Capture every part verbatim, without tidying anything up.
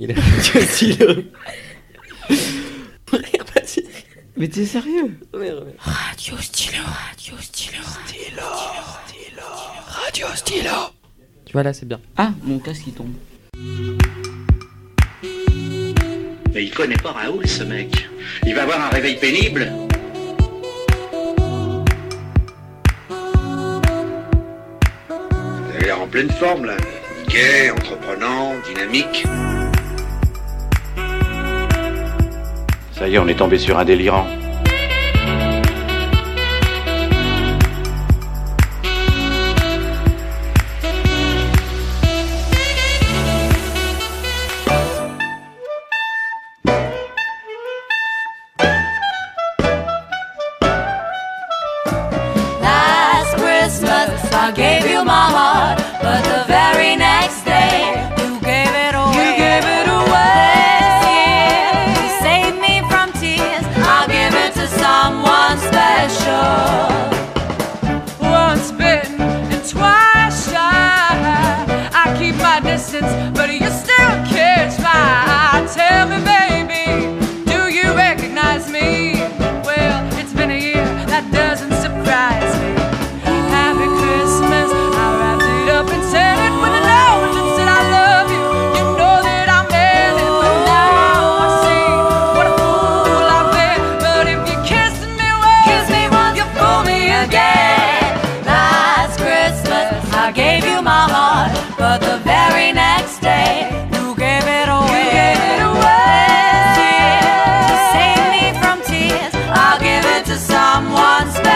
Il est Radio Stylo. Vas-y. Mais t'es sérieux? Radio Stylo, Radio Stylo, Stylo, Stylo, Radio Stylo. Tu vois là, c'est bien. Ah, mon casque il tombe. Mais il connaît pas Raoul, ce mec. Il va avoir un réveil pénible. Elle est en pleine forme là. Gai, entreprenant, dynamique. Ça y est, on est tombé sur un délirant.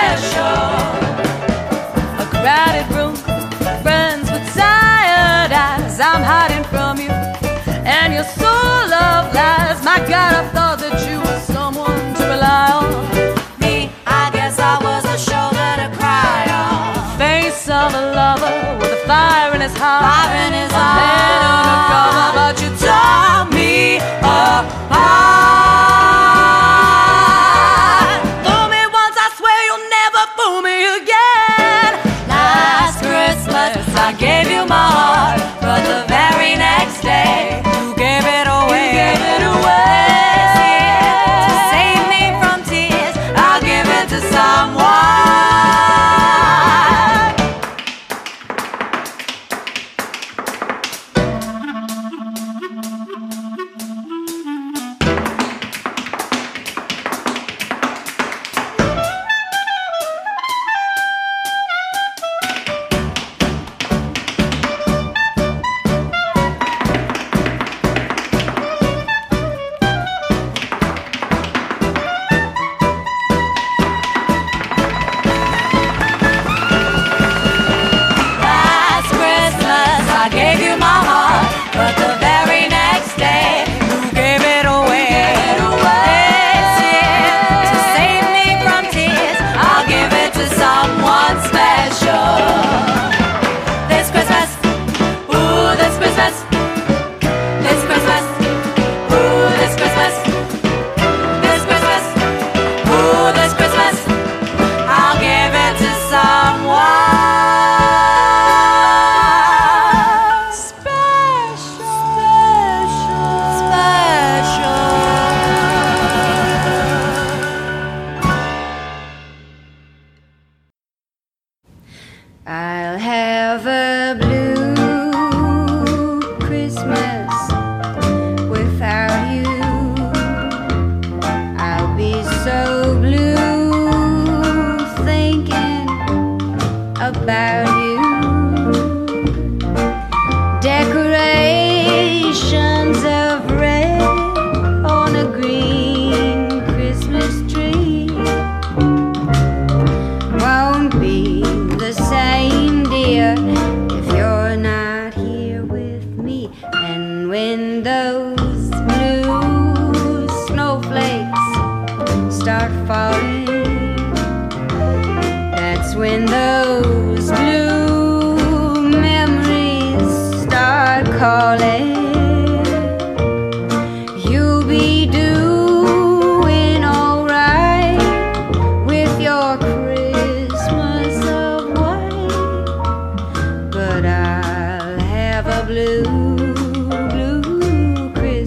But I'll have a blue, blue Christmas.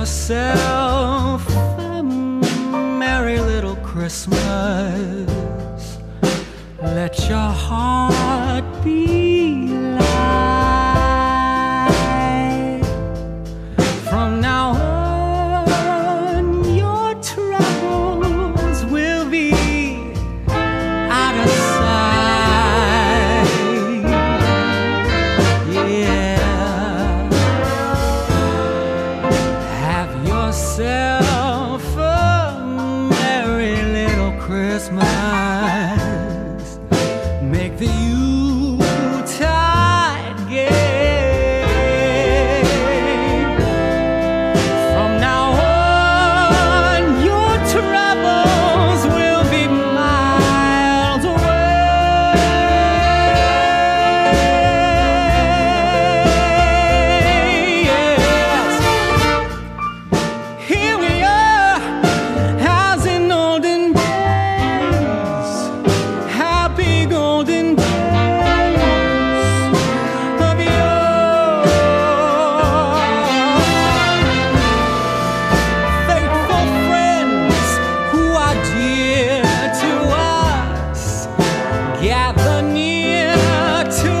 yourself a merry little Christmas. Let your heart be light. From now on, your troubles will be out of sight. Yeah, have yourself a merry little Christmas. Make the Yuletide gay. From now on, your troubles will be miles away. Yes. Here we are, as in olden days, happy golden days. Gather near to us once more.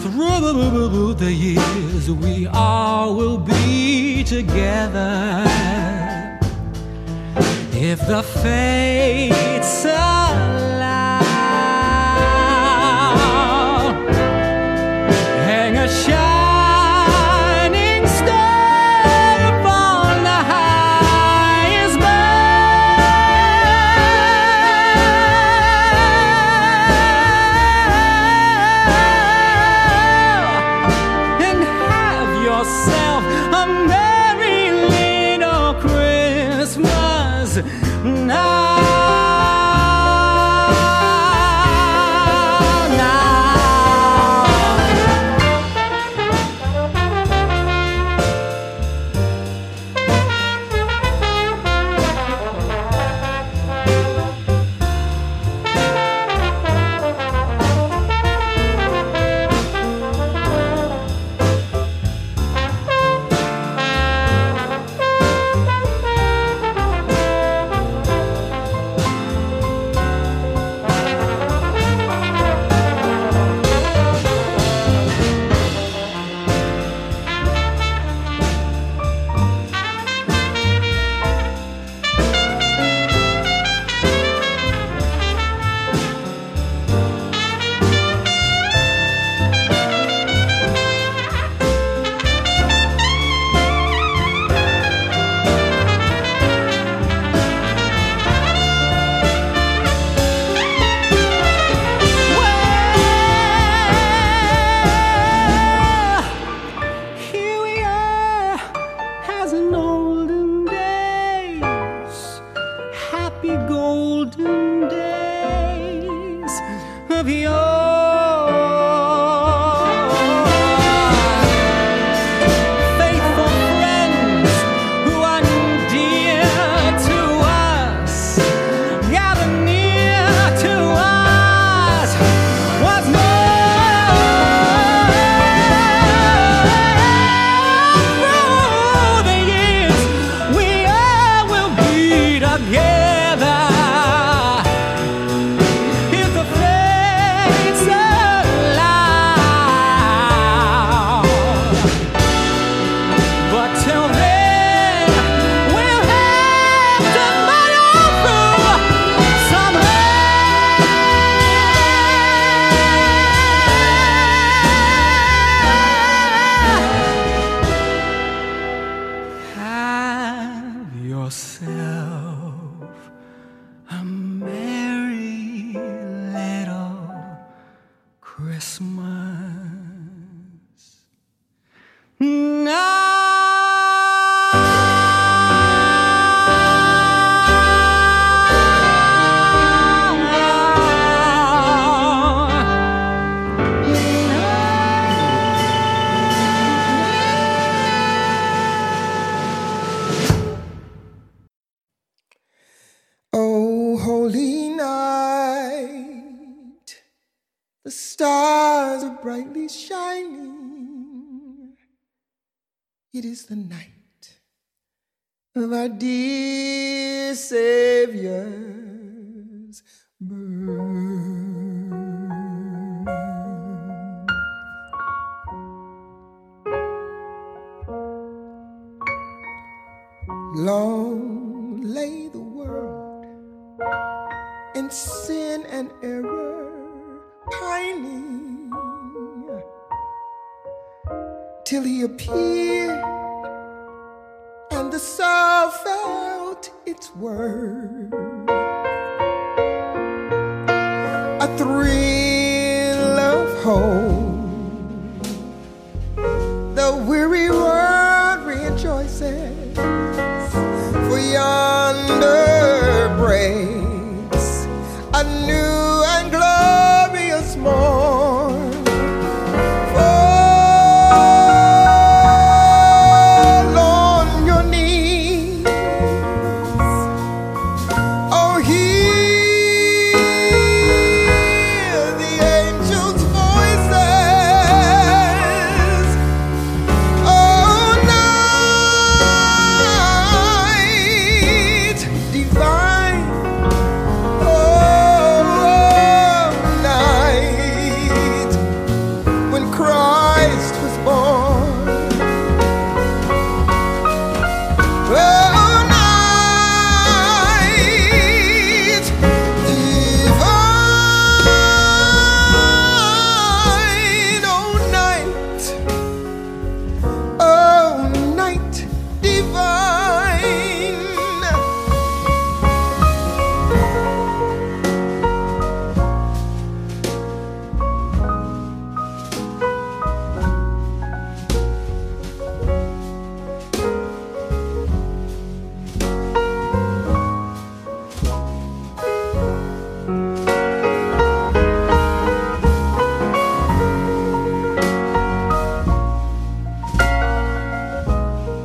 Through the years we all will be together, if the fates allow. Hang a shadow. A merry little Christmas now. Golden days of yore. Faithful friends who are dear to us, gather near to us once more. Through the years we all will be together. Yourself a merry little Christmas now. Holy night, The stars are brightly shining. It is the night of our dear Savior's birth. Long lay the world in sin and error pining, till he appeared and the soul felt its worth. A thrill of hope, the weary world rejoices. Yonder breaks a new and glorious morn. Fall on your knees, oh hear the angels' voices. Oh night divine, oh, oh night, when Christ was born. Oh night divine,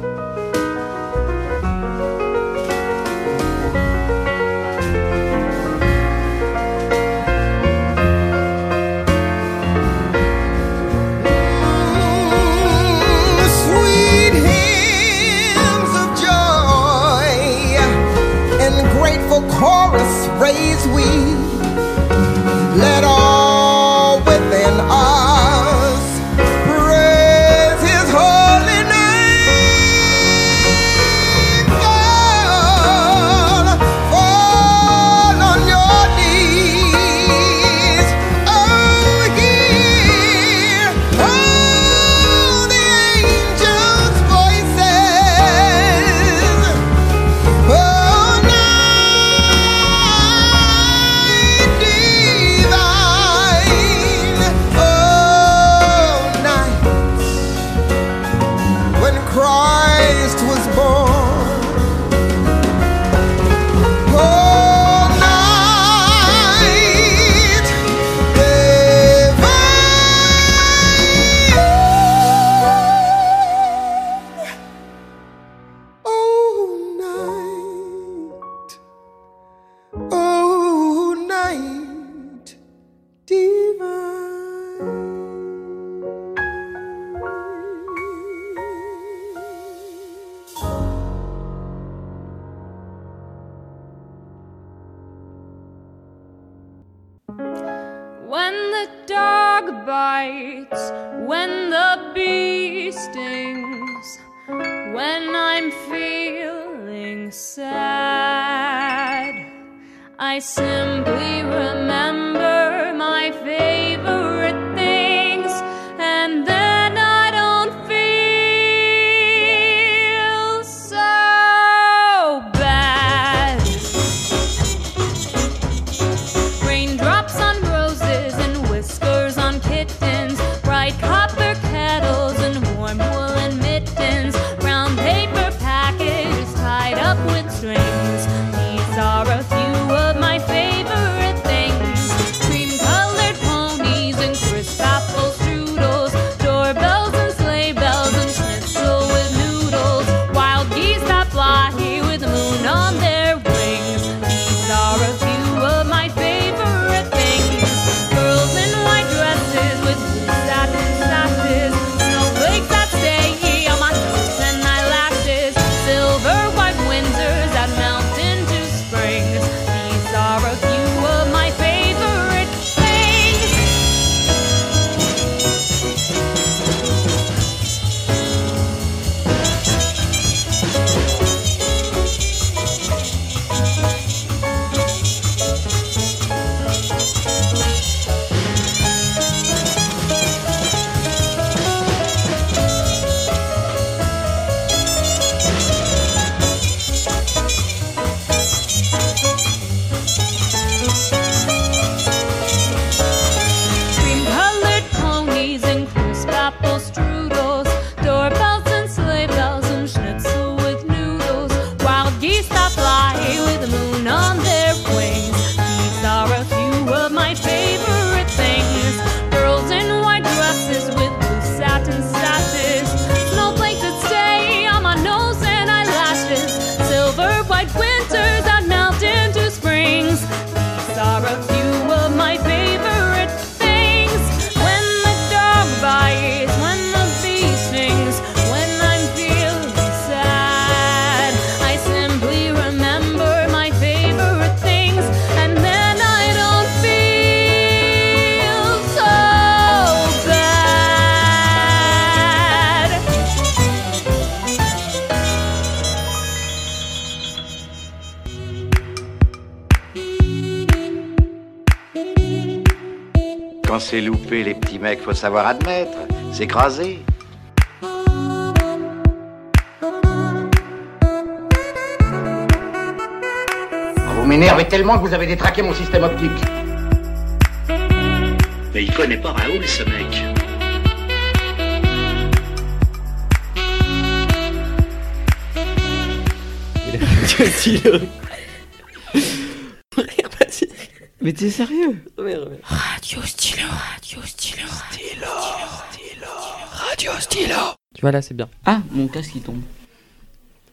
oh night, oh night divine. Sweet hymns of joy and grateful chorus raise we. Let all within us praise his holy name. Fall, fall on your knees, oh hear, oh the angels' voices. Oh night divine, oh night, when Christ was born. Oh night divine, oh night, oh night divine. When the dog bites, when the bee stings, when I'm feeling sad, I simply remember my favorite things, and then I don't feel so bad. Raindrops on roses and whiskers on kittens, bright copper kettles and warm woolen mittens, round paper packages tied up with strings. These are a few of my favorite things. s'est loupé, les petits mecs, faut savoir admettre, s'écraser. Vous m'énervez tellement que vous avez détraqué mon système optique. Mais il connaît pas Raoul, ce mec. Mais t'es sérieux? Radio Stylo, Radio Stylo, Stylo, Stylo, Radio Stylo. Tu vois là, c'est bien. Ah, mon casque il tombe.